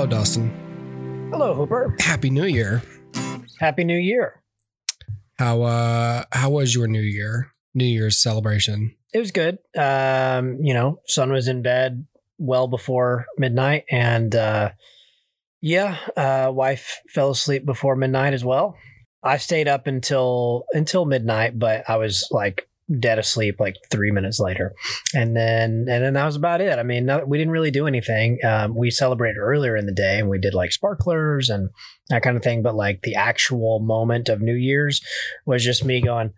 Hello, Dustin. Hello, Hooper. Happy New Year. Happy New Year. How was your New Year's celebration? It was good. Son was in bed well before midnight, and wife fell asleep before midnight as well. I stayed up until midnight, but I was like dead asleep like 3 minutes later, and then that was about it. I mean, we didn't really do anything. We celebrated earlier in the day, and we did like sparklers and that kind of thing. But like the actual moment of New Year's was just me going,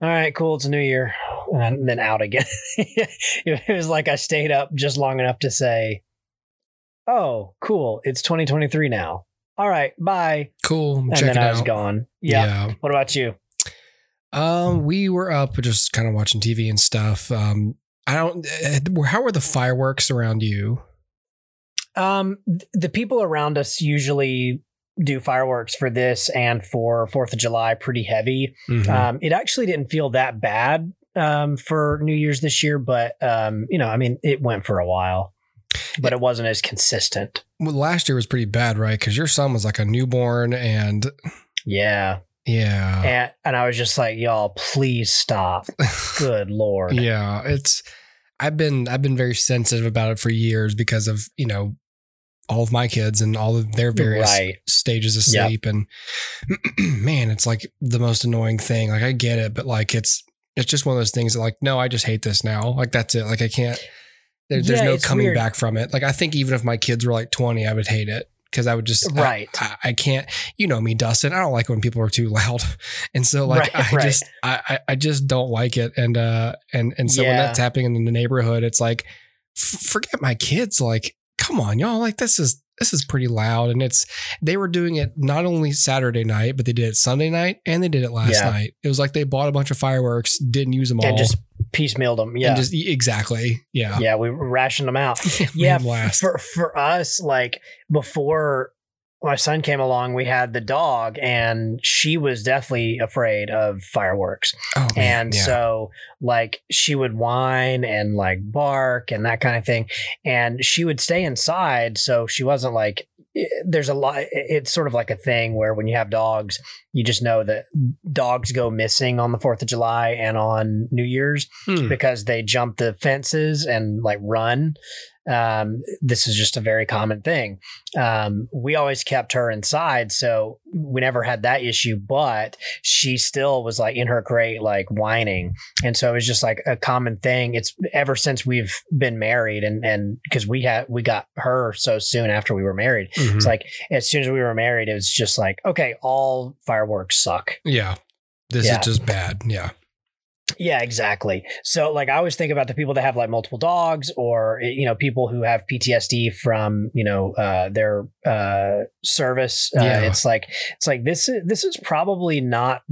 all right, cool, it's a new year, and then out again. It was like I stayed up just long enough to say, oh, cool, it's 2023 now. All right, bye. Cool. And then I was gone. Yeah. What about you? We were up just kind of watching TV and stuff. How were the fireworks around you? The people around us usually do fireworks for this and for 4th of July pretty heavy. Mm-hmm. It actually didn't feel that bad for New Year's this year, but it went for a while. But it wasn't as consistent. Well, last year was pretty bad, right? Because your son was like a newborn, and yeah, and I was just like, y'all, please stop. Good Lord. Yeah, it's I've been very sensitive about it for years because of all of my kids and all of their various stages of sleep, and man, it's like the most annoying thing. Like I get it, but like it's just one of those things that like, no, I just hate this now. Like that's it. Like I can't. There's no coming back from it. Like, I think even if my kids were like 20, I would hate it because I would just, I can't, you know me, Dustin, I don't like when people are too loud. And so like, I just don't like it. And so when that's happening in the neighborhood, it's like, forget my kids. Like, come on, y'all, like this is pretty loud. And they were doing it not only Saturday night, but they did it Sunday night and they did it last night. It was like they bought a bunch of fireworks, didn't use them all. And just piecemealed them. Yeah, and just, exactly. Yeah. Yeah. We rationed them out. Yeah. For us, like before my son came along, we had the dog and she was deathly afraid of fireworks. Oh, and so like she would whine and like bark and that kind of thing. And she would stay inside. So she wasn't like, there's a lot. It's sort of like a thing where when you have dogs, you just know that dogs go missing on the 4th of July and on New Year's because they jump the fences and like run. This is just a very common thing. We always kept her inside, so we never had that issue, but she still was like in her crate, like whining. And so it was just like a common thing. It's ever since we've been married and cause we got her so soon after we were married. Mm-hmm. It's like, as soon as we were married, it was just like, okay, all fireworks suck. Yeah. This is just bad. Yeah. Yeah, exactly. So like I always think about the people that have like multiple dogs or, people who have PTSD from, their service. It's like this is probably not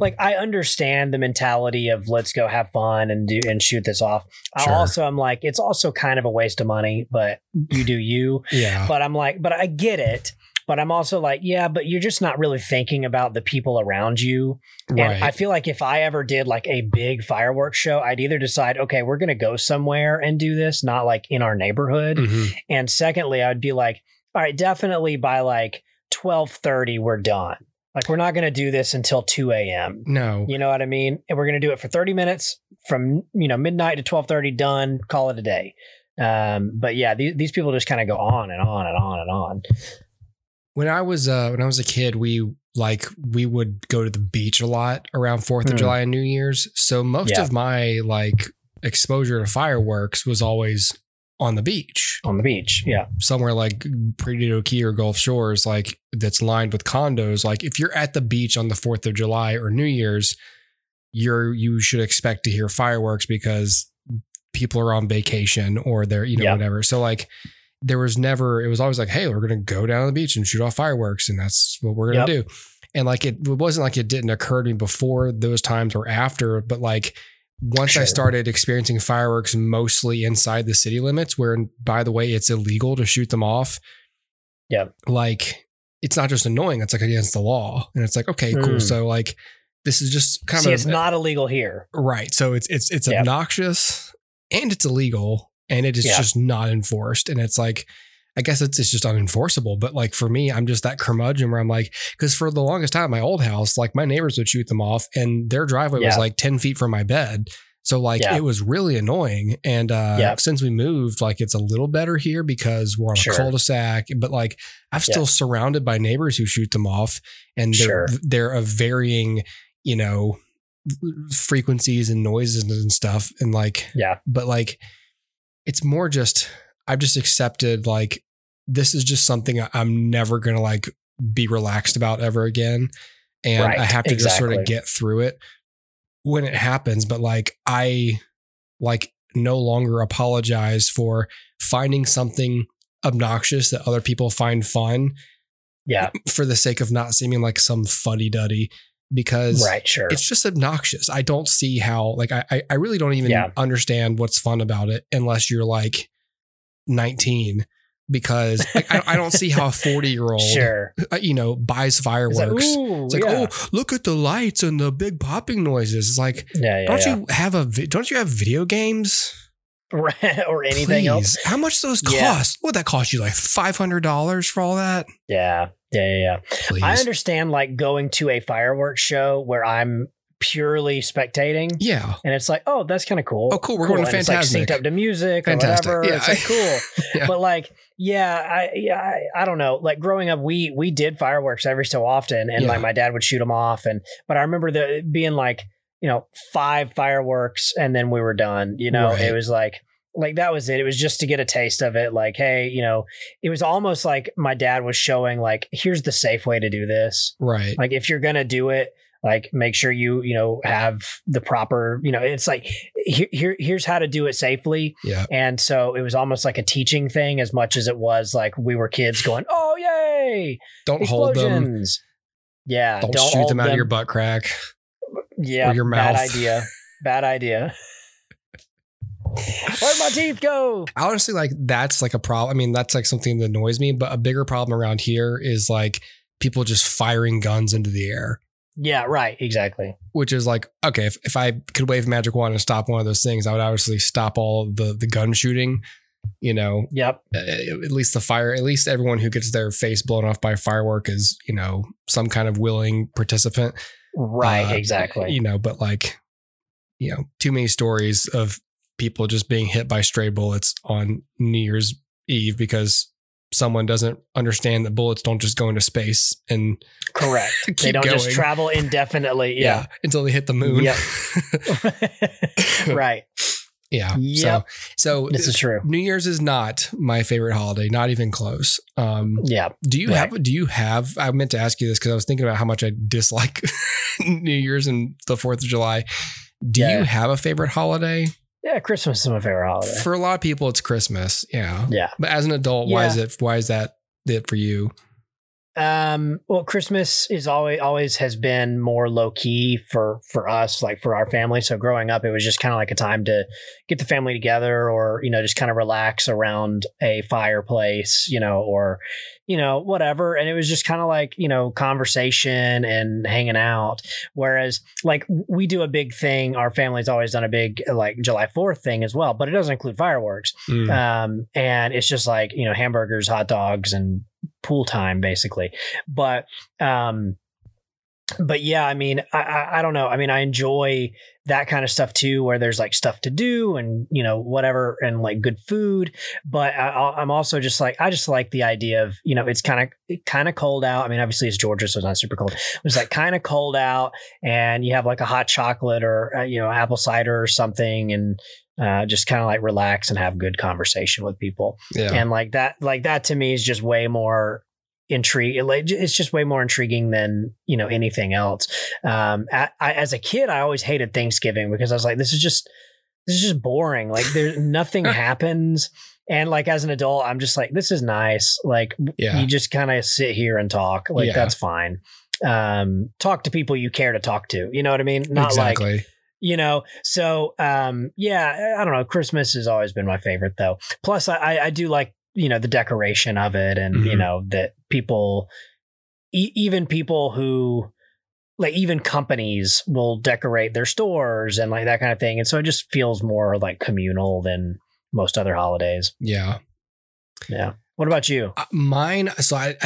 like I understand the mentality of let's go have fun and shoot this off. Sure. I'm like, it's also kind of a waste of money, but you do you. Yeah. But I'm like, but I get it. But I'm also like, yeah, but you're just not really thinking about the people around you. Right. And I feel like if I ever did like a big fireworks show, I'd either decide, okay, we're going to go somewhere and do this, not like in our neighborhood. Mm-hmm. And secondly, I'd be like, all right, definitely by like 12:30, we're done. Like we're not going to do this until 2 a.m. No. You know what I mean? And we're going to do it for 30 minutes from, midnight to 12:30, done, call it a day. But yeah, these people just kind of go on and on and on and on. When I was a kid, we would go to the beach a lot around 4th of July and New Year's. So most of my like exposure to fireworks was always on the beach. On the beach. Yeah. Somewhere like Perdido Key or Gulf Shores, like that's lined with condos. Like if you're at the beach on the 4th of July or New Year's, you should expect to hear fireworks because people are on vacation or they're, whatever. So like, it was always like, hey, we're going to go down to the beach and shoot off fireworks. And that's what we're going to do. And like, it wasn't like it didn't occur to me before those times or after, but like once I started experiencing fireworks mostly inside the city limits where, by the way, it's illegal to shoot them off. Yeah. Like it's not just annoying. It's like against the law. And it's like, okay, cool. So like, this is just kind of, it's not illegal here. Right. So it's obnoxious and it's illegal. And it is just not enforced. And it's like, I guess it's just unenforceable. But like for me, I'm just that curmudgeon where I'm like, because for the longest time, my old house, like my neighbors would shoot them off and their driveway was like 10 feet from my bed. So like it was really annoying. And since we moved, like it's a little better here because we're on a cul-de-sac, but like I'm still surrounded by neighbors who shoot them off, and they're of varying, you know, frequencies and noises and stuff. And like, but like, it's more just, I've just accepted like, this is just something I'm never going to like be relaxed about ever again. And I have to just sort of get through it when it happens. But like, I like no longer apologize for finding something obnoxious that other people find fun. Yeah. For the sake of not seeming like some fuddy-duddy, because it's just obnoxious. I don't see how, like, I really don't even understand what's fun about it unless you're like 19, because like, I don't see how a 40-year-old, you know, buys fireworks. It's like, oh, look at the lights and the big popping noises. It's like, don't you have video games or anything else? How much those cost? Would that cost you like $500 for all that? Yeah. I understand like going to a fireworks show where I'm purely spectating. Yeah. And it's like, oh, that's kind of cool. Oh, cool. We're going to Fantastic. It's like synced up to music or whatever. Yeah. It's like, cool. But like, I don't know. Like growing up, we did fireworks every so often, and like my dad would shoot them off. But I remember being like, you know, 5 fireworks and then we were done, you know, it was like that was it. It was just to get a taste of it. Like, hey, you know, it was almost like my dad was showing like, here's the safe way to do this. Right. Like if you're going to do it, like make sure you know, have the proper, you know, it's like here's how to do it safely. Yeah. And so it was almost like a teaching thing as much as it was like we were kids going, oh, yay. Don't hold them. Yeah. Don't shoot them out of your butt crack. Yeah. Or your mouth. Bad idea. Where'd my teeth go? Honestly, like that's like a problem. I mean, that's like something that annoys me, but a bigger problem around here is like people just firing guns into the air. Yeah, right. Exactly. Which is like, okay, if I could wave a magic wand and stop one of those things, I would obviously stop all the gun shooting, you know. Yep. At least everyone who gets their face blown off by a firework is, you know, some kind of willing participant. Right. Exactly. You know, but like, you know, too many stories of people just being hit by stray bullets on New Year's Eve because someone doesn't understand that bullets don't just go into space and correct. They don't just travel indefinitely. Yeah. Until they hit the moon. Yep. Right. Yeah. Yep. So this is true. New Year's is not my favorite holiday, not even close. Yeah. Do you have, I meant to ask you this because I was thinking about how much I dislike New Year's and the 4th of July. Do you have a favorite holiday? Yeah, Christmas is my favorite holiday. For a lot of people, it's Christmas. Yeah. Yeah. But as an adult, why is that for you? Well, Christmas is always has been more low key for us, like for our family. So growing up, it was just kind of like a time to get the family together, or, you know, just kind of relax around a fireplace, you know, or, you know, whatever. And it was just kind of like, you know, conversation and hanging out. Whereas like we do a big thing. Our family's always done a big like July 4th thing as well, but it doesn't include fireworks. Mm. And it's just like, you know, hamburgers, hot dogs, and pool time basically. But yeah, I mean, I don't know. I mean, I enjoy that kind of stuff too, where there's like stuff to do and, you know, whatever, and like good food. But I'm also just like, I just like the idea of, you know, it's kind of cold out. I mean, obviously it's Georgia, so it's not super cold. It was like kind of cold out, and you have like a hot chocolate or, you know, apple cider or something, and just kind of like relax and have good conversation with people. Yeah. And like that to me is just way more intriguing. It's just way more intriguing than, you know, anything else. As a kid, I always hated Thanksgiving because I was like, this is just boring. Like there's nothing happens. And like, as an adult, I'm just like, this is nice. Like you just kind of sit here and talk, like, that's fine. Talk to people you care to talk to, you know what I mean? Not exactly. Like, you know, so, I don't know. Christmas has always been my favorite though. Plus I do like, you know, the decoration of it, and, mm-hmm. you know, that people, even people who like, even companies will decorate their stores and like that kind of thing. And so it just feels more like communal than most other holidays. Yeah. Yeah. What about you? Mine. So I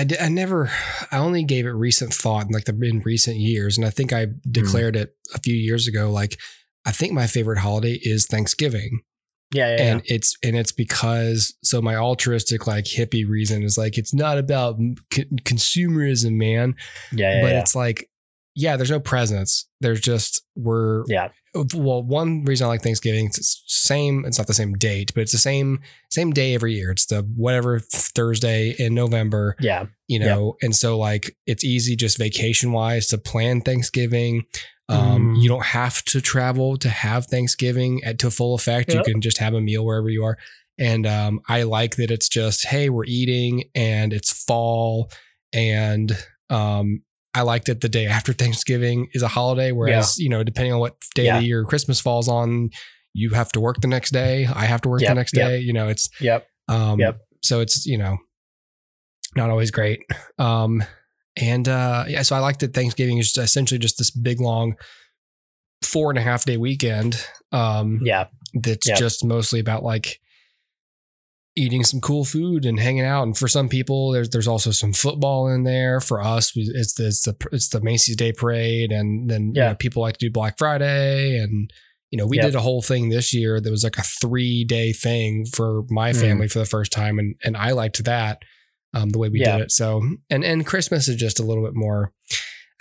only gave it recent thought in recent years. And I think I declared it a few years ago. Like, I think my favorite holiday is Thanksgiving. It's because, so my altruistic, like, hippie reason is like, it's not about consumerism, man. It's like, there's no presents. There's just, well, one reason I like Thanksgiving, it's not the same date, but it's the same day every year. It's the whatever Thursday in November. And so, like, it's easy just vacation wise to plan Thanksgiving. You don't have to travel to have Thanksgiving to full effect. Yep. You can just have a meal wherever you are. And I like that it's just, hey, we're eating and it's fall. And I like that the day after Thanksgiving is a holiday, whereas, depending on what day of the year Christmas falls on, you have to work the next day. I have to work the next day. So it's, not always great. So I like that Thanksgiving is essentially just this big, long 4.5-day weekend. That's just mostly about, like, eating some cool food and hanging out. And for some people, there's also some football in there. For us, it's the Macy's Day Parade. And then people like to do Black Friday. And, we did a whole thing this year that was like a 3-day thing for my family for the first time. And I liked that. The way we did it. So, and Christmas is just a little bit more,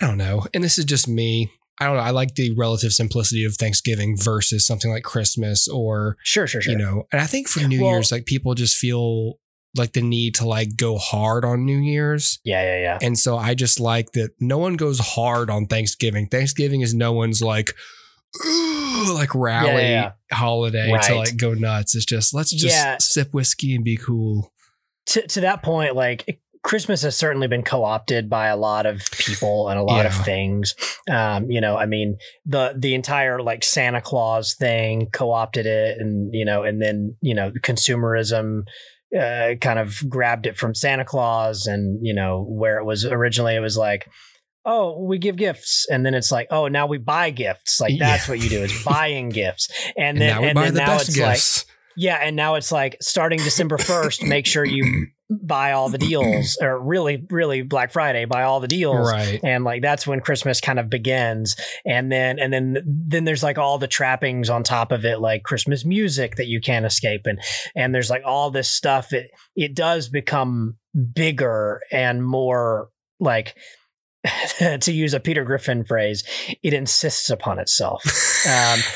I don't know. And this is just me. I don't know. I like the relative simplicity of Thanksgiving versus something like Christmas or, sure. And I think for New Year's, like, people just feel like the need to, like, go hard on New Year's. And so I just like that no one goes hard on Thanksgiving. Thanksgiving is no one's like, ooh, like rally holiday to, like, go nuts. It's just, let's just sip whiskey and be cool. To that point, like, Christmas has certainly been co-opted by a lot of people and a lot of things. I mean, the entire, like, Santa Claus thing co-opted it, and, and then, consumerism kind of grabbed it from Santa Claus, and, where it was originally, it was like, oh, we give gifts. And then it's like, oh, now we buy gifts. Like, that's what you do, is buying gifts. And then, now it's gifts. Like, and now it's like, starting December 1st, make sure you buy all the deals, or really, really Black Friday, buy all the deals. Right. And, like, that's when Christmas kind of begins. And then there's, like, all the trappings on top of it, like Christmas music that you can't escape. And there's, like, all this stuff. It does become bigger and more, like, to use a Peter Griffin phrase, it insists upon itself.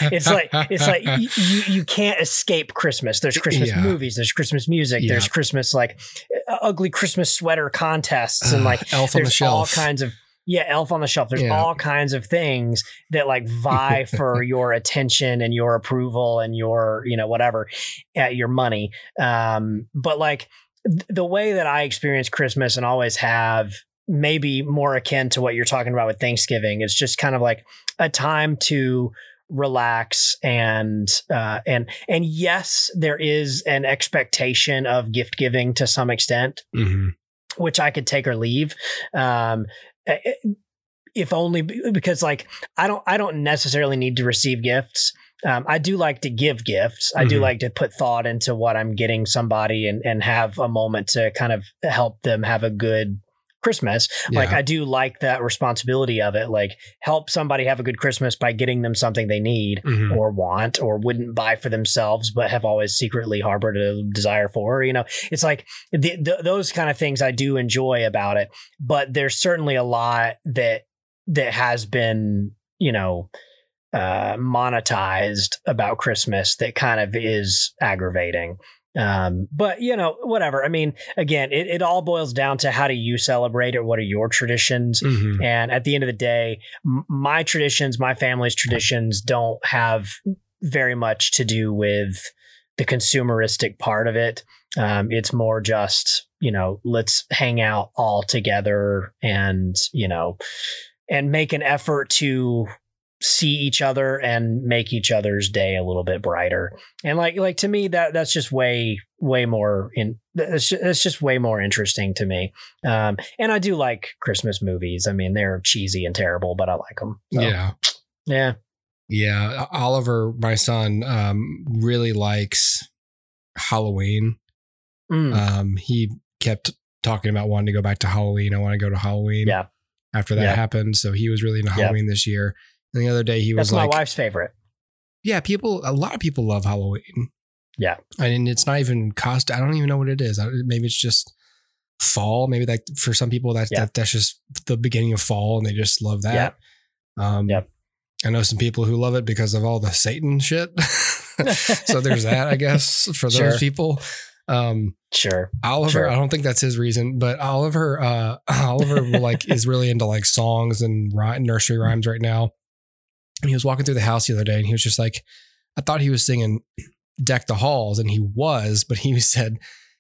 It's like you can't escape Christmas. There's Christmas movies, there's Christmas music, there's Christmas, like, ugly Christmas sweater contests, and, like, Elf on the Shelf. All kinds of Elf on the Shelf. There's all kinds of things that, like, vie for your attention and your approval and your whatever, your money. But, like, the way that I experience Christmas, and always have, maybe more akin to what you're talking about with Thanksgiving. It's just kind of like a time to relax and yes, there is an expectation of gift giving to some extent, which I could take or leave. If only because, like, I don't necessarily need to receive gifts. I do like to give gifts. I do like to put thought into what I'm getting somebody and have a moment to kind of help them have a good Christmas. Like, I do like that responsibility of it, like, help somebody have a good Christmas by getting them something they need or want or wouldn't buy for themselves, but have always secretly harbored a desire for, it's like those kind of things I do enjoy about it. But there's certainly a lot that has been, monetized about Christmas that kind of is aggravating. But whatever. I mean, again, it all boils down to, how do you celebrate it? What are your traditions? And at the end of the day, my traditions, my family's traditions don't have very much to do with the consumeristic part of it. It's more just, let's hang out all together and, and make an effort to see each other and make each other's day a little bit brighter. And like to me, that's just way more that's just way more interesting to me. And I do like Christmas movies. I mean, they're cheesy and terrible, but I like them. So. Yeah. Oliver, my son, really likes Halloween. He kept talking about wanting to go back to Halloween. I want to go to Halloween. Yeah. After that happened. So he was really into Halloween this year. And the other day he was like, my wife's favorite. Yeah. A lot of people love Halloween. Yeah. And it's not even cost. I don't even know what it is. Maybe it's just fall. Maybe like for some people that's just the beginning of fall and they just love that. Yeah. I know some people who love it because of all the Satan shit. So there's that, I guess, for those people. Oliver, I don't think that's his reason, but Oliver like is really into like songs and nursery rhymes right now. And he was walking through the house the other day and he was just like, I thought he was singing Deck the Halls, and he was, but he said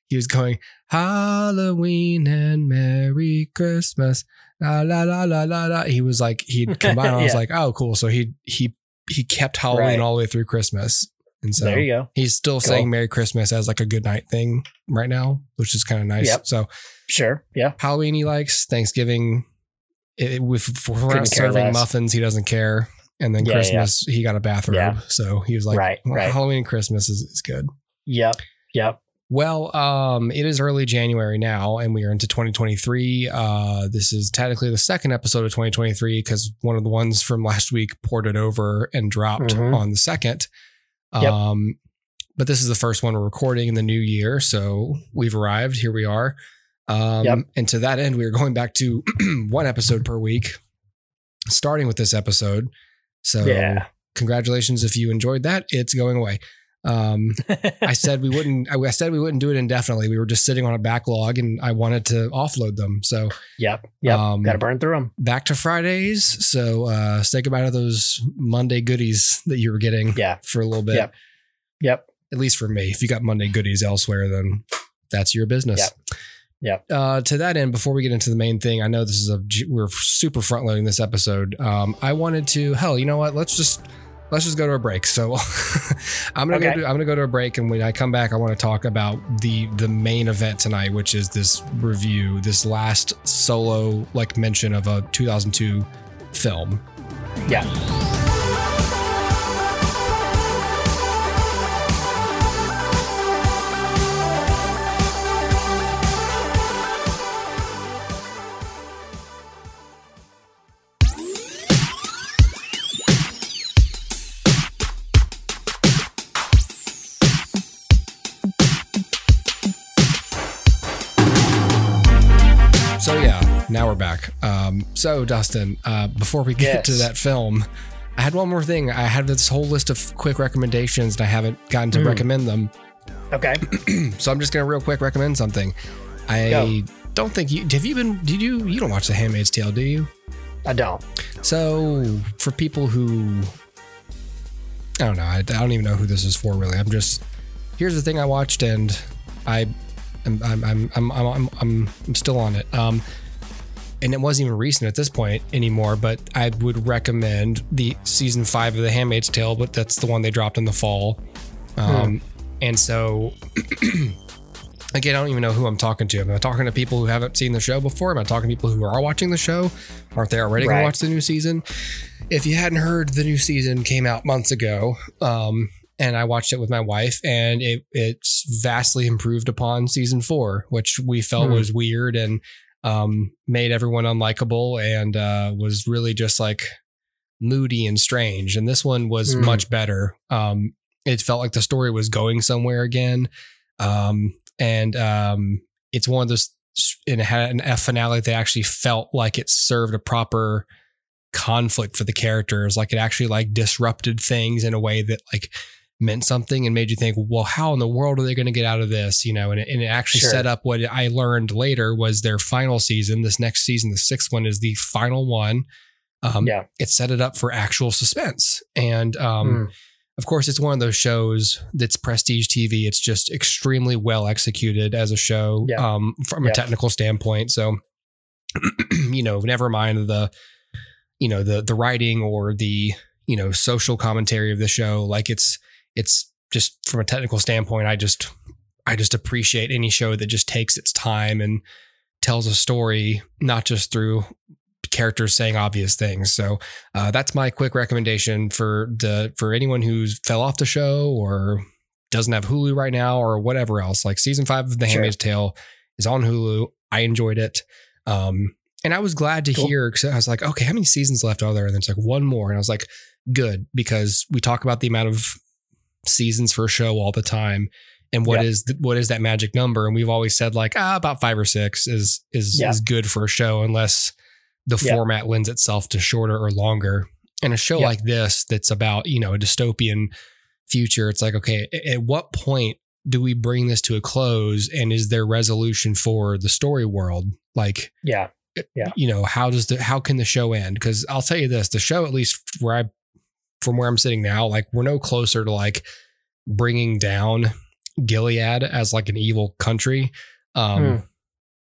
he was going Halloween and Merry Christmas. La la la la la la. He was like, he'd combine. I was like, oh, cool. So he kept Halloween all the way through Christmas. And so there you go. He's still saying Merry Christmas as like a good night thing right now, which is kind of nice. Yep. So Halloween he likes. Thanksgiving, if we're not serving muffins, he doesn't care. And then Christmas, he got a bathrobe. Yeah. So he was like, Halloween and Christmas is good. Yep. Yep. Well, it is early January now, and we are into 2023. This is technically the second episode of 2023 because one of the ones from last week ported over and dropped on the second. But this is the first one we're recording in the new year. So we've arrived. Here we are. And to that end, we are going back to one episode per week, starting with this episode. So congratulations. If you enjoyed that, it's going away. I said we wouldn't do it indefinitely. We were just sitting on a backlog and I wanted to offload them. So got to burn through them. Back to Fridays. So, say goodbye to those Monday goodies that you were getting for a little bit. Yep. At least for me, if you got Monday goodies elsewhere, then that's your business. Yep. To that end, before we get into the main thing, I know this is we're super front loading this episode. I wanted to, you know what? Let's just go to a break. So I'm gonna go to a break, and when I come back, I want to talk about the main event tonight, which is this review, this last solo like mention of a 2002 film. Yeah. Now we're back. So Dustin, before we get to that film, I had one more thing. I had this whole list of quick recommendations and I haven't gotten to recommend them. Okay. So I'm just going to real quick recommend something. Don't think you, have you been, did you, you don't watch The Handmaid's Tale, do you? I don't. So for people who, I don't know. I don't even know who this is for really. Here's the thing I watched and I'm still on it. And it wasn't even recent at this point anymore, but I would recommend the season 5 of The Handmaid's Tale, but that's the one they dropped in the fall. And so, again, I don't even know who I'm talking to. Am I talking to people who haven't seen the show before? Am I talking to people who are watching the show? Aren't they already going to watch the new season? If you hadn't heard, the new season came out months ago, and I watched it with my wife, and it's vastly improved upon season 4, which we felt was weird and made everyone unlikable and was really just like moody and strange. And this one was much better. It felt like the story was going somewhere again. It's one of those, and it had an F finale that actually felt like it served a proper conflict for the characters. Like it actually like disrupted things in a way that like meant something and made you think, well, how in the world are they going to get out of this? You know, and it actually set up what I learned later was their final season. This next season, the 6th one, is the final one. It set it up for actual suspense. And of course, it's one of those shows that's prestige TV. It's just extremely well executed as a show from a technical standpoint. So, you know, never mind the writing or the, you know, social commentary of the show. Like it's just from a technical standpoint, I just appreciate any show that just takes its time and tells a story, not just through characters saying obvious things. So that's my quick recommendation for anyone who's fell off the show or doesn't have Hulu right now or whatever else, like season 5 of The Handmaid's Tale is on Hulu. I enjoyed it. And I was glad to hear, because I was like, okay, how many seasons left are there? And then it's like one more. And I was like, good, because we talk about the amount of seasons for a show all the time. And what is that magic number? And we've always said like, about 5 or 6 is good for a show, unless the format lends itself to shorter or longer. And a show like this, that's about, a dystopian future. It's like, okay, at what point do we bring this to a close? And is there resolution for the story world? Like, how can the show end? Because I'll tell you this, the show, at least from where I'm sitting now, like we're no closer to like bringing down Gilead as like an evil country. I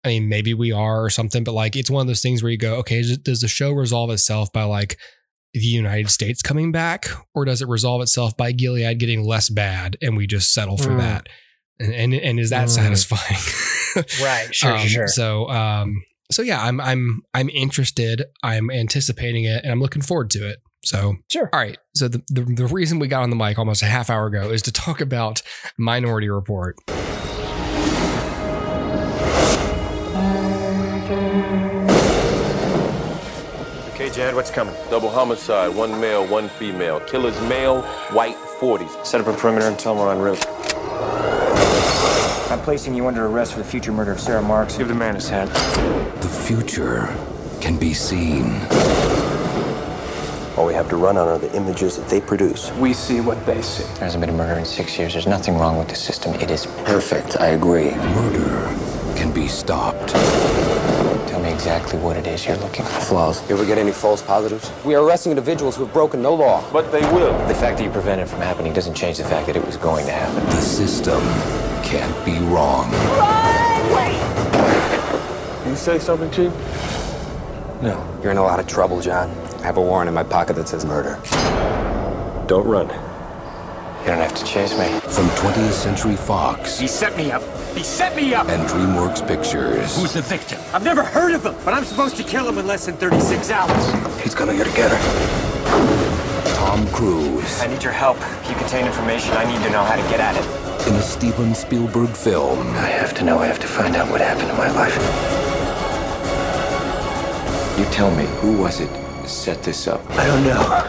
mean, maybe we are or something, but like, it's one of those things where you go, okay, does the show resolve itself by like the United States coming back, or does it resolve itself by Gilead getting less bad? And we just settle for that. And is that satisfying? Right. Sure. So yeah, I'm interested. I'm anticipating it, and I'm looking forward to it. So sure. All right. So the reason we got on the mic almost a half hour ago is to talk about Minority Report. Okay, Jad, what's coming? Double homicide, 1 male, 1 female. Killer's male, white, 40s. Set up a perimeter and tell them we're en route. I'm placing you under arrest for the future murder of Sarah Marks. Give the man his hat. The future can be seen. All we have to run on are the images that they produce. We see what they see. There hasn't been a murder in 6 years. There's nothing wrong with the system. It is perfect. I agree. Murder can be stopped. Tell me exactly what it is you're looking for. Flaws. You ever get any false positives? We are arresting individuals who have broken no law. But they will. The fact that you prevent it from happening doesn't change the fact that it was going to happen. The system can't be wrong. Run! Wait! You say something, Chief? No. You're in a lot of trouble, John. I have a warrant in my pocket that says murder. Don't run. You don't have to chase me. From 20th Century Fox. He set me up. He set me up! And DreamWorks Pictures. Who's the victim? I've never heard of him, but I'm supposed to kill him in less than 36 hours. He's gonna get her. Tom Cruise. I need your help. You contain information. I need to know how to get at it. In a Steven Spielberg film. I have to know, I have to find out what happened in my life. You tell me, who was it that set this up? I don't know.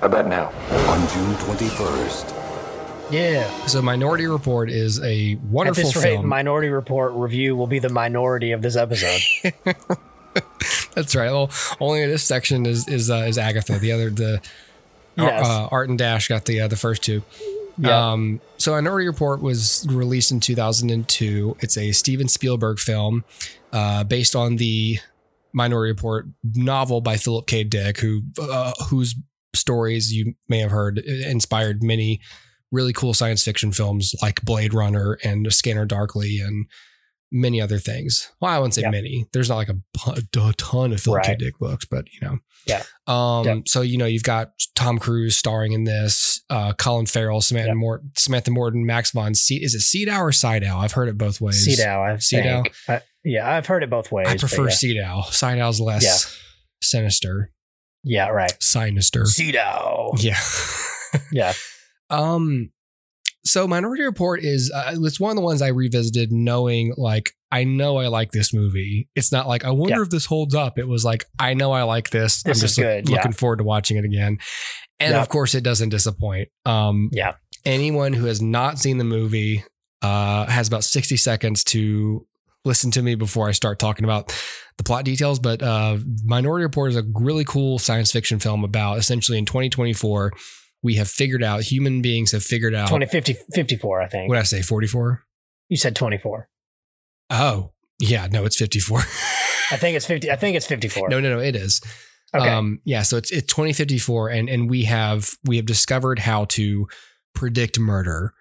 How about now? On June 21st. Yeah. So Minority Report is a wonderful film. At this rate, Minority Report review will be the minority of this episode. That's right. Well, only this section is Agatha. The other, Art and Dash got the first two. Yeah. So Minority Report was released in 2002. It's a Steven Spielberg film based on the Minority Report novel by Philip K. Dick, whose stories you may have heard inspired many really cool science fiction films like Blade Runner and Scanner Darkly and many other things. Well, I wouldn't say many. There's not like a ton of Philip K. Dick books, but So, you've got Tom Cruise starring in this, Colin Farrell, Samantha Morton, Max von Sydow. Is it Sydow or Sydow? I've heard it both ways. Sydow. I've heard it both ways. I prefer Sydow. Sydow's less sinister. Yeah. Right. Sinister. Sydow. Yeah. Yeah. So Minority Report is it's one of the ones I revisited knowing like, I know I like this movie. It's not like, I wonder if this holds up. It was like, I know I like this. I'm just looking forward to watching it again. And of course it doesn't disappoint. Anyone who has not seen the movie has about 60 seconds to listen to me before I start talking about the plot details. But Minority Report is a really cool science fiction film about essentially in 2024, we have figured out, human beings have figured out 54, I think. What did I say? 44? You said 24. Oh yeah. No, it's 54. I think it's 54. No, it is. Okay. So it's 2054 and we have discovered how to predict murder.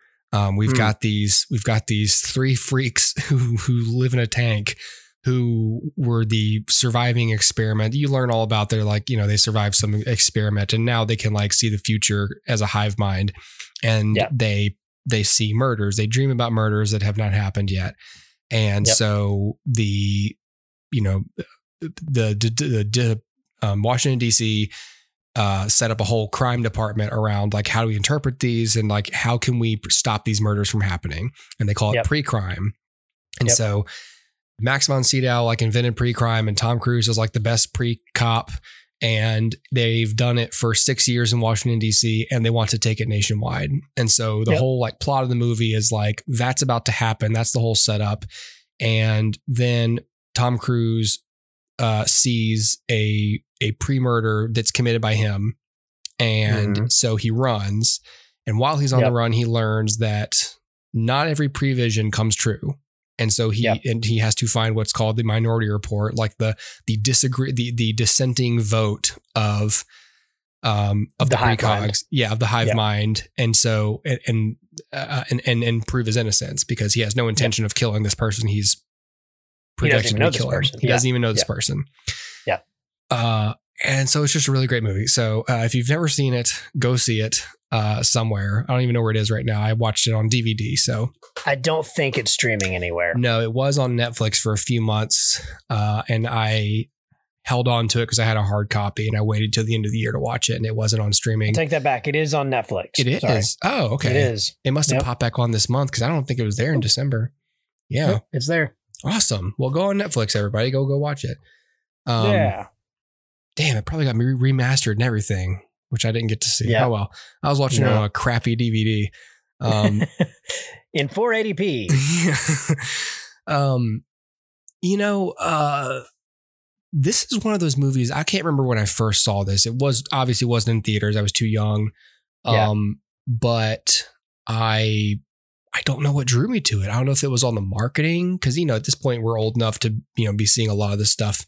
We've got these 3 freaks who live in a tank who were the surviving experiment. You learn all about their, like, they survived some experiment and now they can like see the future as a hive mind, and they see murders. They dream about murders that have not happened yet. And so the Washington DC set up a whole crime department around like, how do we interpret these and like, how can we stop these murders from happening? And they call it pre-crime. And so Max von Sydow like invented pre-crime, and Tom Cruise is like the best pre-cop, and they've done it for 6 years in Washington, DC, and they want to take it nationwide. And so the whole like plot of the movie is like, that's about to happen. That's the whole setup. And then Tom Cruise sees a pre-murder that's committed by him. And so he runs. And while he's on the run, he learns that not every prevision comes true. And so he and he has to find what's called the Minority Report, like the dissenting vote of the precogs, of the hive mind, and so and prove his innocence, because he has no intention of killing this person. He's projected to kill him. He doesn't even know this person. Yeah. And so it's just a really great movie. So if you've never seen it, go see it somewhere. I don't even know where it is right now. I watched it on DVD. So I don't think it's streaming anywhere. No, it was on Netflix for a few months. And I held on to it because I had a hard copy, and I waited till the end of the year to watch it, and it wasn't on streaming. I take that back. It is on Netflix. It is. Oh, okay. It is. It must have popped back on this month, because I don't think it was there in December. Yeah. Yep, it's there. Awesome. Well, go on Netflix, everybody. Go watch it. Yeah. Damn, it probably got me remastered and everything, which I didn't get to see. Yeah. Oh, well. I was watching it on a crappy DVD. In 480p. This is one of those movies. I can't remember when I first saw this. It was obviously wasn't in theaters. I was too young. But I don't know what drew me to it. I don't know if it was on the marketing, because, at this point we're old enough to, be seeing a lot of this stuff,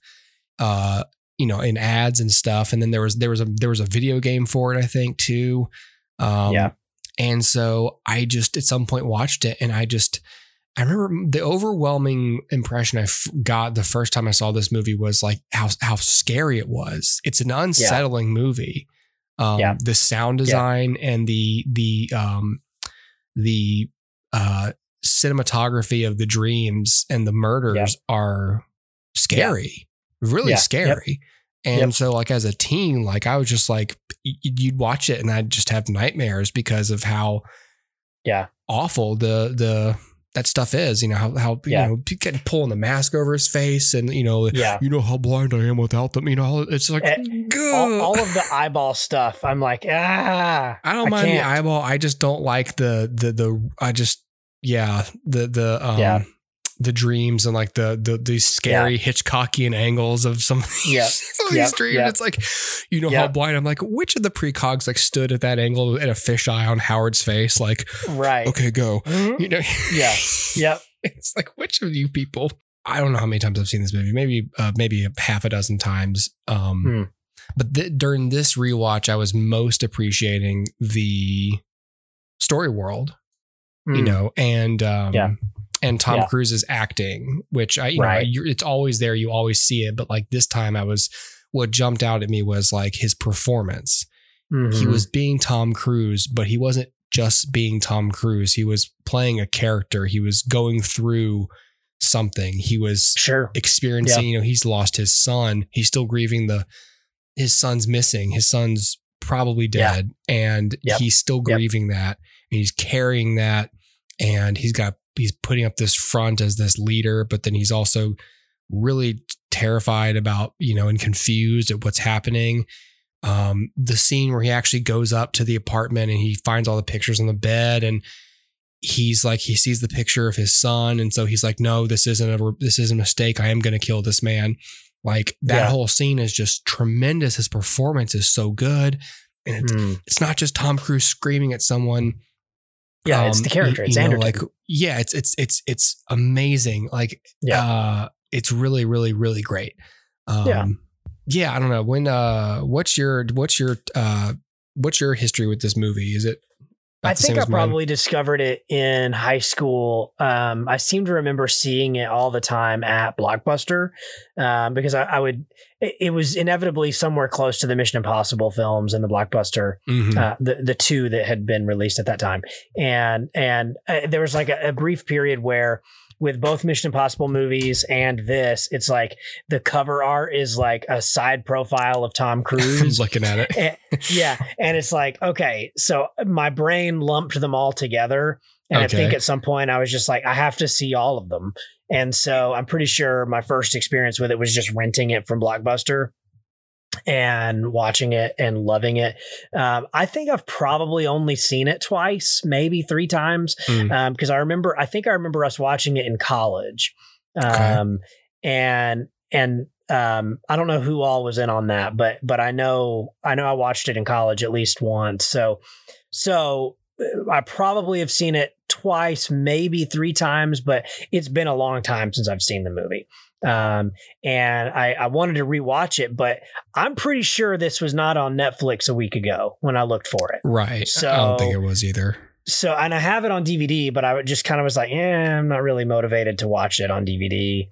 in ads and stuff. And then there was a video game for it, I think, too. And so I just at some point watched it, and I remember the overwhelming impression I got the first time I saw this movie was like how scary it was. It's an unsettling movie. The sound design and the cinematography of the dreams and the murders are scary. Really scary. And so like as a teen, like I was just like, you'd watch it and I'd just have nightmares because of how awful that stuff is, how pulling the mask over his face and, how blind I am without them. It's like all of the eyeball stuff. I'm like, I don't mind the eyeball. I just don't like the dreams and like the scary Hitchcockian angles of some of these dreams. It's like, how blind. I'm like, which of the precogs like stood at that angle at a fisheye on Howard's face? Like, right. Okay, go. Mm-hmm. It's like, which of you people? I don't know how many times I've seen this movie. Maybe half a dozen times. But during this rewatch, I was most appreciating the story world, and Tom Cruise's acting, which it's always there. You always see it. But like this time what jumped out at me was like his performance. Mm-hmm. He was being Tom Cruise, but he wasn't just being Tom Cruise. He was playing a character. He was going through something. He was experiencing, he's lost his son. He's still grieving his son's missing. His son's probably dead and he's still grieving that, and he's carrying that, and he's putting up this front as this leader, but then he's also really terrified about, and confused at what's happening. The scene where he actually goes up to the apartment and he finds all the pictures on the bed, and he's like, he sees the picture of his son. And so he's like, no, this isn't a mistake. I am going to kill this man. Like that whole scene is just tremendous. His performance is so good. And it's not just Tom Cruise screaming at someone. Yeah, it's the character. It's Anderton. It's amazing. Like, it's really, really, really great. I don't know when. What's your history with this movie? Is it? I think I probably discovered it in high school. I seem to remember seeing it all the time at Blockbuster, because it was inevitably somewhere close to the Mission Impossible films and the Blockbuster, the two that had been released at that time. And there was like a brief period where with both Mission Impossible movies and this, it's like the cover art is like a side profile of Tom Cruise. I'm looking at it. Yeah. And it's like, okay, so my brain lumped them all together. And okay. I think at some point I was just like, I have to see all of them. And so I'm pretty sure my first experience with it was just renting it from Blockbuster and watching it and loving it. I think I've probably only seen it twice, maybe three times. Because I remember us watching it in college. I don't know who all was in on that, but I know I watched it in college at least once. So I probably have seen it twice, maybe three times, but it's been a long time since I've seen the movie. And I wanted to rewatch it, but I'm pretty sure this was not on Netflix a week ago when I looked for it. Right. So I don't think it was either. So, and I have it on DVD, but I just kind of was like, I'm not really motivated to watch it on DVD.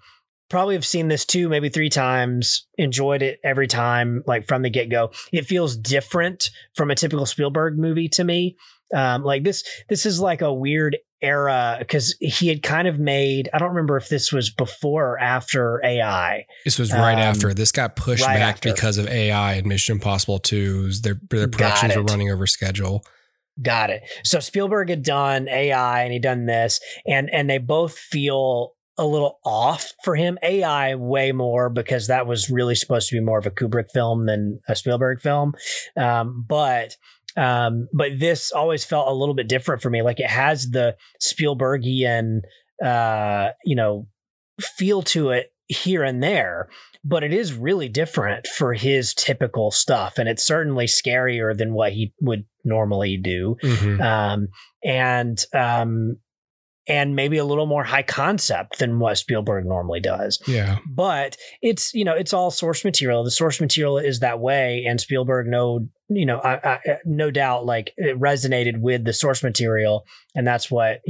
Probably have seen this two, maybe three times, enjoyed it every time, like from the get-go. It feels different from a typical Spielberg movie to me. Like this is like a weird era because he had kind of made, I don't remember if this was before or after AI. This was right after. This got pushed right back after. Because of AI and Mission Impossible 2. Their productions were running over schedule. Got it. So Spielberg had done AI and he'd done this, and they both feel a little off for him. AI way more, because that was really supposed to be more of a Kubrick film than a Spielberg film. But this always felt a little bit different for me. Like it has the Spielbergian, feel to it here and there, but it is really different for his typical stuff. And it's certainly scarier than what he would normally do. Mm-hmm. And maybe a little more high concept than what Spielberg normally does. Yeah. But it's, it's all source material. The source material is that way. And Spielberg, no doubt, like it resonated with the source material. And that's what,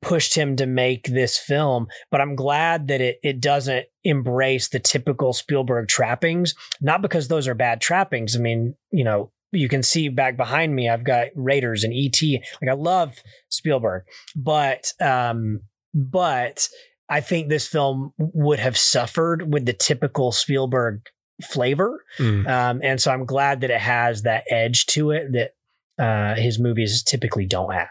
pushed him to make this film. But I'm glad that it doesn't embrace the typical Spielberg trappings, not because those are bad trappings. I mean, you can see back behind me, I've got Raiders and E.T. Like I love Spielberg, but I think this film would have suffered with the typical Spielberg flavor. And so I'm glad that it has that edge to it that his movies typically don't have.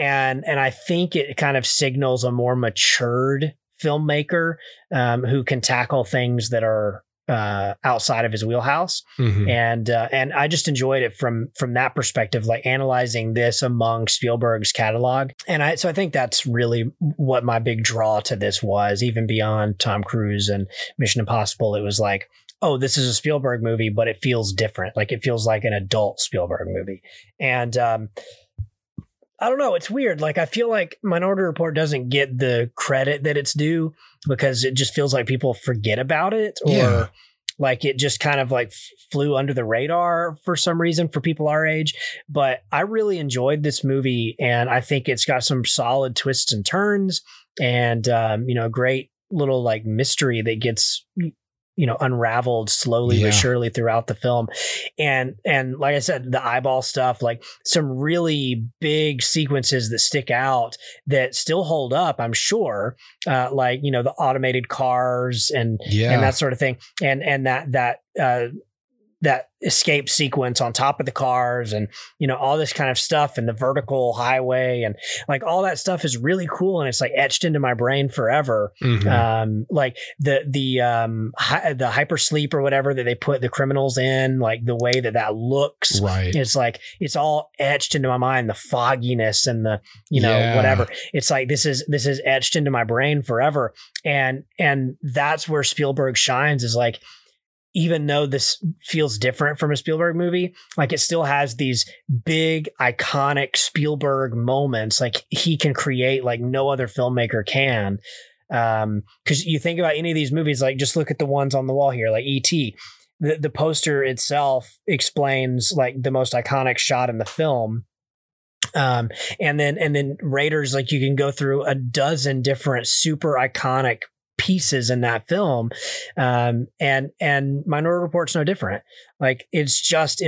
And I think it kind of signals a more matured filmmaker who can tackle things that are outside of his wheelhouse. Mm-hmm. And I just enjoyed it from that perspective, like analyzing this among Spielberg's catalog. And so I think that's really what my big draw to this was, even beyond Tom Cruise and Mission Impossible. It was like, oh, this is a Spielberg movie, but it feels different. Like it feels like an adult Spielberg movie. And, I don't know. It's weird. Like, I feel like Minority Report doesn't get the credit that it's due because it just feels like people forget about it or like it just kind of like flew under the radar for some reason for people our age. But I really enjoyed this movie, and I think it's got some solid twists and turns and, a great little like mystery that gets, unraveled slowly but surely throughout the film. And like I said, the eyeball stuff, like some really big sequences that stick out that still hold up, I'm sure. Like, the automated cars and that sort of thing. And that escape sequence on top of the cars and, all this kind of stuff and the vertical highway and like all that stuff is really cool. And it's like etched into my brain forever. Mm-hmm. Like the hypersleep or whatever that they put the criminals in, like the way that looks, right. It's like, it's all etched into my mind, the fogginess and the, whatever. It's like, this is etched into my brain forever. And that's where Spielberg shines, is like, even though this feels different from a Spielberg movie, like it still has these big iconic Spielberg moments. Like he can create like no other filmmaker can. 'Cause you think about any of these movies, like just look at the ones on the wall here, like E.T. The poster itself explains like the most iconic shot in the film. And then Raiders, like you can go through a dozen different super iconic pieces in that film. And Minority Report's no different. Like, it's just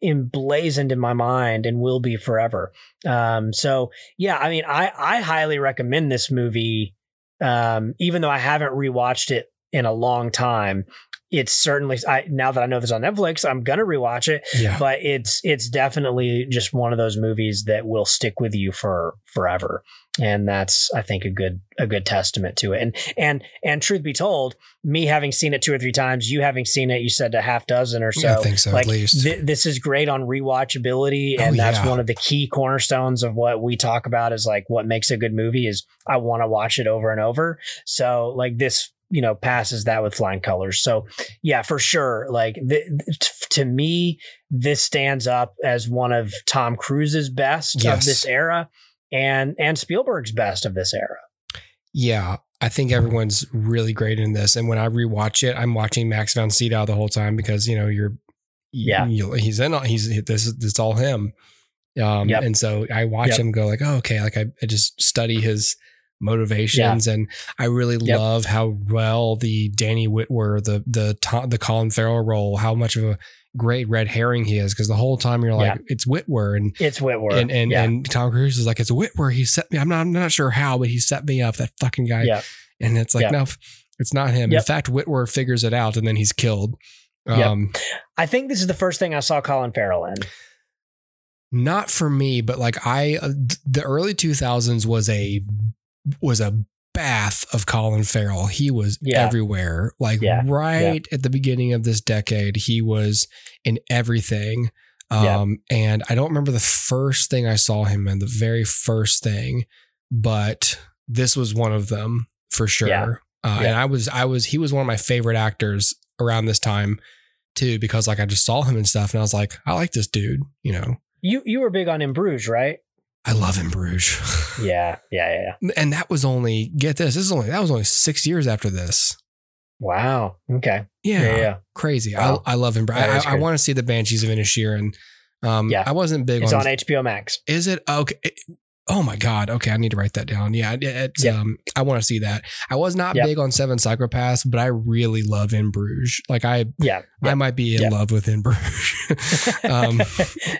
emblazoned in my mind and will be forever. So yeah, I mean, I highly recommend this movie. Even though I haven't rewatched it in a long time, it's certainly, now that I know this on Netflix, I'm going to rewatch it, yeah. But it's definitely just one of those movies that will stick with you for forever. And that's, I think, a good testament to it. And truth be told, me having seen it 2 or 3 times, you having seen it, you said a half dozen or so. I think so, like, at least. This is great on rewatchability. And that's one of the key cornerstones of what we talk about is like what makes a good movie is I want to watch it over and over. So like this, passes that with flying colors. So yeah, for sure. Like to me, this stands up as one of Tom Cruise's best of this era and Spielberg's best of this era. Yeah. I think everyone's really great in this. And when I rewatch it, I'm watching Max von Sydow the whole time because, it's all him. And so I watch him go like, oh, okay. Like I just study his motivations, and I really love how well the Danny Whitwer, the Colin Farrell role, how much of a great red herring he is, because the whole time you're like, it's Whitwer, and it's Whitwer, and Tom Cruise is like, it's Whitwer. He set me. I'm not sure how, but he set me up, that fucking guy. Yeah. And it's like, no, it's not him. Yep. In fact, Whitwer figures it out, and then he's killed. I think this is the first thing I saw Colin Farrell in. Not for me, but like the early 2000s was a bath of Colin Farrell. He was everywhere. Like at the beginning of this decade, he was in everything. And I don't remember the first thing I saw him in, the very first thing, but this was one of them for sure. And he was one of my favorite actors around this time too, because like I just saw him and stuff and I was like, I like this dude, You were big on In Bruges, right? I love In Bruges. Yeah. And that was only, get this, that was only 6 years after this. Wow. Okay. Yeah. Crazy. Wow. I love In Bruges. I want to see The Banshees of Inisherin. I wasn't big on it. It's on HBO Max. Is it? Okay. Oh my God. Okay. I need to write that down. Yeah. I want to see that. I was not big on Seven Psychopaths, but I really love In Bruges. Like I might be in love with In Bruges.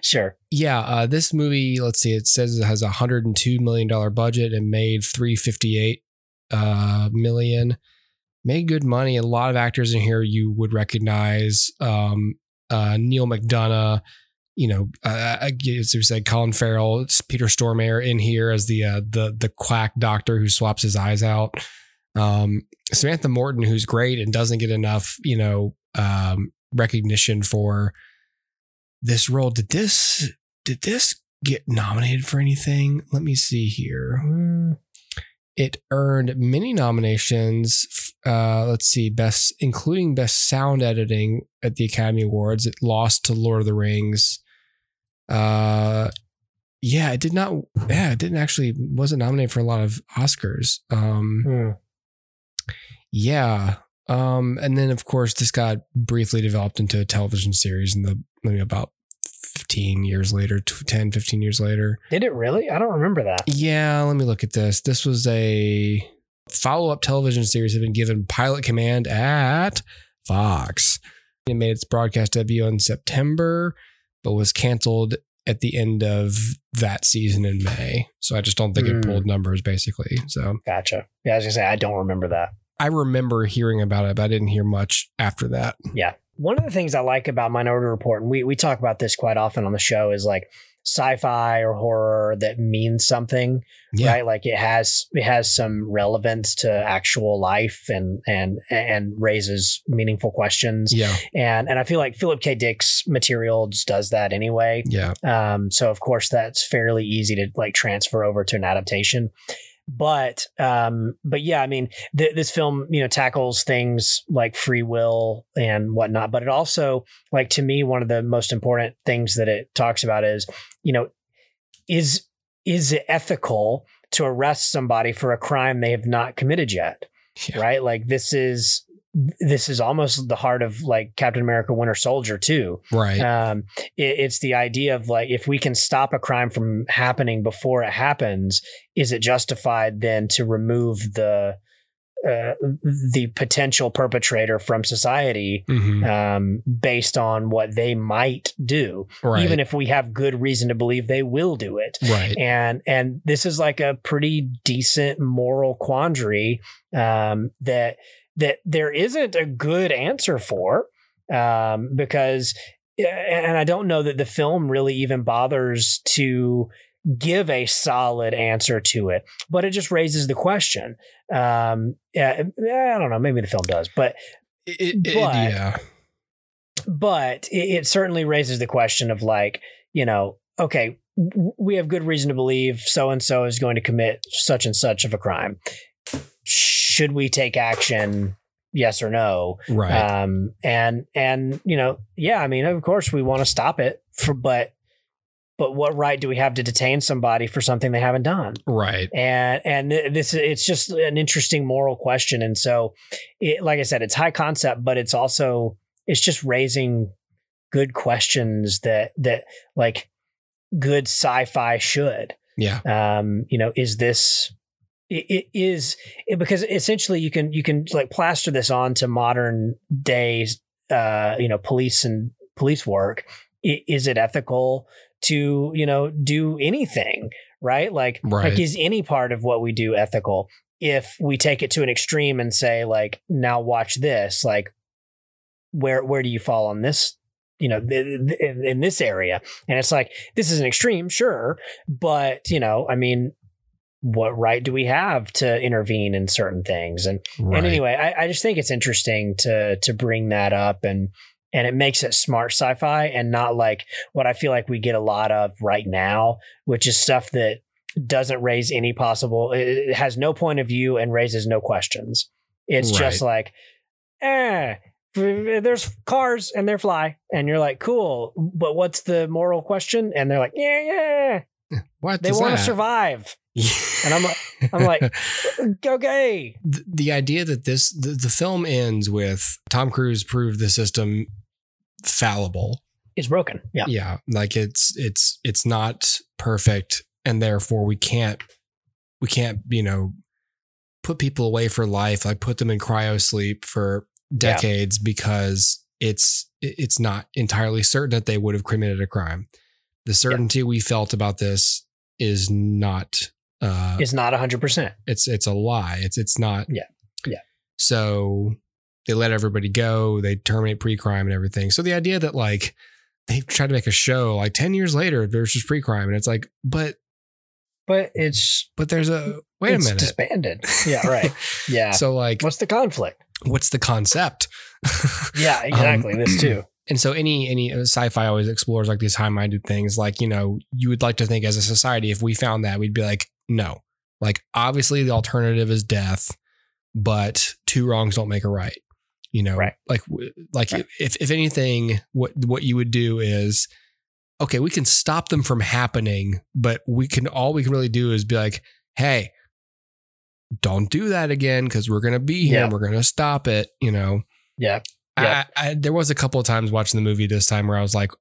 Sure. Yeah. This movie, let's see, it says it has $102 million budget and made $358 million. Made good money. A lot of actors in here you would recognize. Neil McDonough, I guess we said Colin Farrell, it's Peter Stormare in here as the quack doctor who swaps his eyes out. Samantha Morton, who's great and doesn't get enough, recognition for this role. Did this get nominated for anything? Let me see here. It earned many nominations. Let's see, best, including best sound editing at the Academy Awards. It lost to Lord of the Rings. It wasn't nominated for a lot of Oscars. And then of course this got briefly developed into a television series in about 15 years later, 10, 15 years later. Did it really? I don't remember that. Yeah. Let me look at this. This was a follow-up television series, had been given pilot command at Fox. It made its broadcast debut in September, but was canceled at the end of that season in May. So I just don't think it pulled numbers, basically. So gotcha. Yeah, I was gonna say I don't remember that. I remember hearing about it, but I didn't hear much after that. Yeah, one of the things I like about Minority Report, and we talk about this quite often on the show, is like sci-fi or horror that means something, right? Like it has some relevance to actual life and raises meaningful questions. Yeah. And I feel like Philip K. Dick's materials does that anyway. Yeah. So of course that's fairly easy to like transfer over to an adaptation. But yeah, I mean, this film, tackles things like free will and whatnot, but it also, like, to me, one of the most important things that it talks about is, is it ethical to arrest somebody for a crime they have not committed yet? Yeah. Right. Like this is almost the heart of like Captain America Winter Soldier too. Right. It's the idea of like, if we can stop a crime from happening before it happens, is it justified then to remove the the potential perpetrator from society, mm-hmm. Based on what they might do, right. even if we have good reason to believe they will do it. Right. And this is like a pretty decent moral quandary that there isn't a good answer for, because, and I don't know that the film really even bothers to give a solid answer to it, but it just raises the question. I don't know. Maybe the film does, but it certainly raises the question of, like, you know, okay, we have good reason to believe so-and-so is going to commit such and such of a crime. Should we take action? Yes or no. Right. And you know, yeah, I mean, of course we want to stop it but what right do we have to detain somebody for something they haven't done? Right. And this, it's just an interesting moral question. And so, it, like I said, it's high concept, but it's also, it's just raising good questions that like good sci-fi should. Yeah. You know, is this, because essentially you can like plaster this onto modern days, you know, police work. Is it ethical to, you know, do anything, right? Like is any part of what we do ethical? If we take it to an extreme and say, like, now watch this, like, where do you fall on this, you know, in this area? And it's like, this is an extreme, sure, but, you know, I mean, what right do we have to intervene in certain things? And anyway, I just think it's interesting to bring that up, and it makes it smart sci-fi and not like what I feel like we get a lot of right now, which is stuff that doesn't raise any possible, it has no point of view and raises no questions. It's right. Just like, there's cars and they fly, and you're like, cool, but what's the moral question? And they're like, yeah. What they want to survive. And I'm like, okay. The idea that the film ends with Tom Cruise proved the system fallible. It's broken. Yeah. Yeah. Like it's not perfect, and therefore we can't, you know, put people away for life. Like put them in cryo sleep for decades because it's not entirely certain that they would have committed a crime. The certainty we felt about this is not. It's not 100%. It's a lie. It's not. Yeah. Yeah. So they let everybody go. They terminate pre-crime and everything. So the idea that, like, they tried to make a show like 10 years later versus pre-crime, and it's like, but there's a wait a minute. It's disbanded. Yeah. Right. Yeah. So, like, what's the conflict? What's the concept? Yeah. Exactly. This too. And so any sci-fi always explores like these high-minded things. Like, you know, you would like to think as a society, if we found that, we'd be like, no, like obviously the alternative is death, but two wrongs don't make a right. You know, right. like right. If anything, what you would do is, okay, we can stop them from happening, but all we can really do is be like, hey, don't do that again, because we're going to be here. We're going to stop it. You know? Yeah. Yeah. I there was a couple of times watching the movie this time where I was like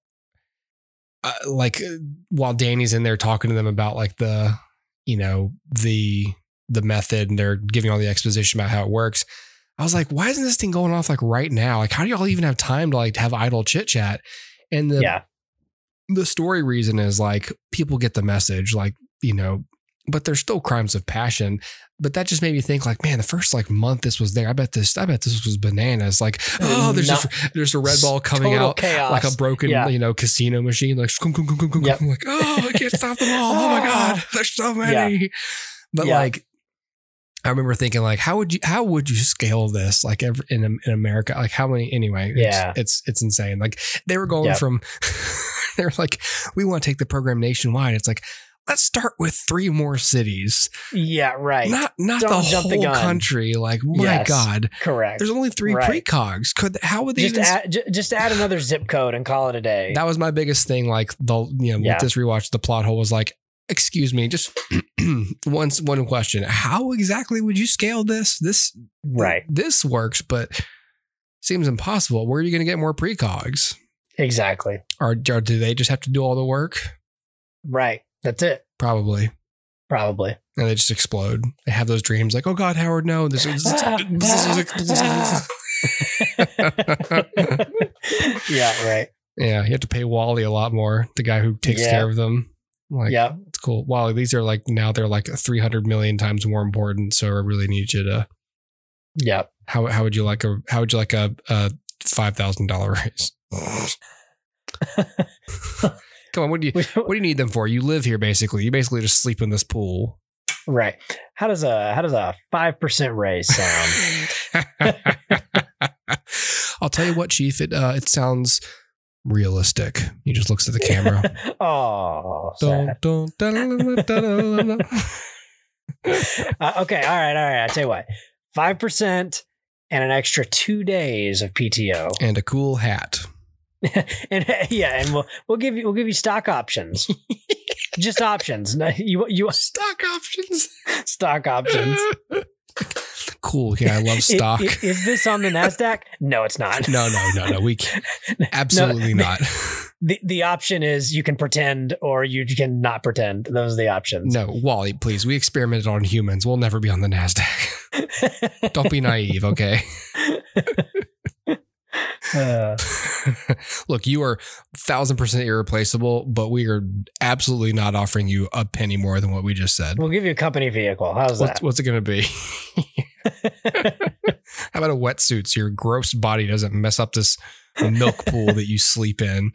while Danny's in there talking to them about, like, the, you know, the method, and they're giving all the exposition about how it works. I was like, why isn't this thing going off like right now? Like, how do y'all even have time to, like, have idle chit chat? And the story reason is, like, people get the message, like, you know, but there's still crimes of passion. But that just made me think, like, man, the first, like, month this was there, I bet this was bananas. Like, oh, there's a red ball coming out chaos. Like a broken, you know, casino machine. Like, I'm like, oh, I can't stop them all. Oh my God, there's so many. Yeah. But like, I remember thinking, like, how would you scale this? Like, in America, like, how many? Anyway, it's insane. Like, they were going from they're like, we want to take the program nationwide. It's like, let's start with 3 more cities. Yeah, right. Not the whole country. Like, my God. Correct. There's only 3 precogs. How would they just add another zip code and call it a day? That was my biggest thing. Like, with this rewatch, the plot hole was like, excuse me, just one question. How exactly would you scale this? This works, but seems impossible. Where are you going to get more precogs? Exactly. Or do they just have to do all the work? Right. That's it. Probably. Probably. And they just explode. They have those dreams like, oh God, Howard, no. This is yeah, right. Yeah, you have to pay Wally a lot more, the guy who takes care of them. Like, yeah, it's cool. Wally, these are like, now they're like 300 million times more important. So I really need you to. Yeah. How would you like a $5,000 raise? Come on, what do you need them for? You live here basically. You basically just sleep in this pool. Right. How does a 5% raise sound? I'll tell you what, Chief, it sounds realistic. He just looks at the camera. Oh, sad. Okay, all right. I tell you what, 5% and an extra 2 days of PTO and a cool hat. And yeah, and we'll give you stock options. Just options. You stock options. Cool. Yeah, I love stock. Is this on the Nasdaq? No, it's not. No. We can't. Absolutely not. The option is you can pretend or you can not pretend. Those are the options. No, Wally, please. We experimented on humans. We'll never be on the Nasdaq. Don't be naive, okay? Look, you are 1,000% irreplaceable, but we are absolutely not offering you a penny more than what we just said. We'll give you a company vehicle. How's that? What's it going to be? How about a wetsuit so your gross body doesn't mess up this milk pool that you sleep in?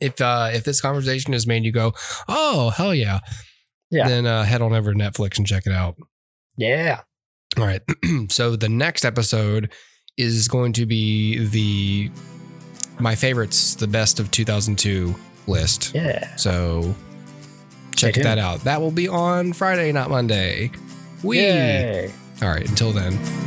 If this conversation has made you go, oh, hell yeah. Then head on over to Netflix and check it out. Yeah. All right. So the next episode is going to be my favorites, the best of 2002 list. Yeah. So check that out. That will be on Friday, not Monday. Yay. All right. Until then.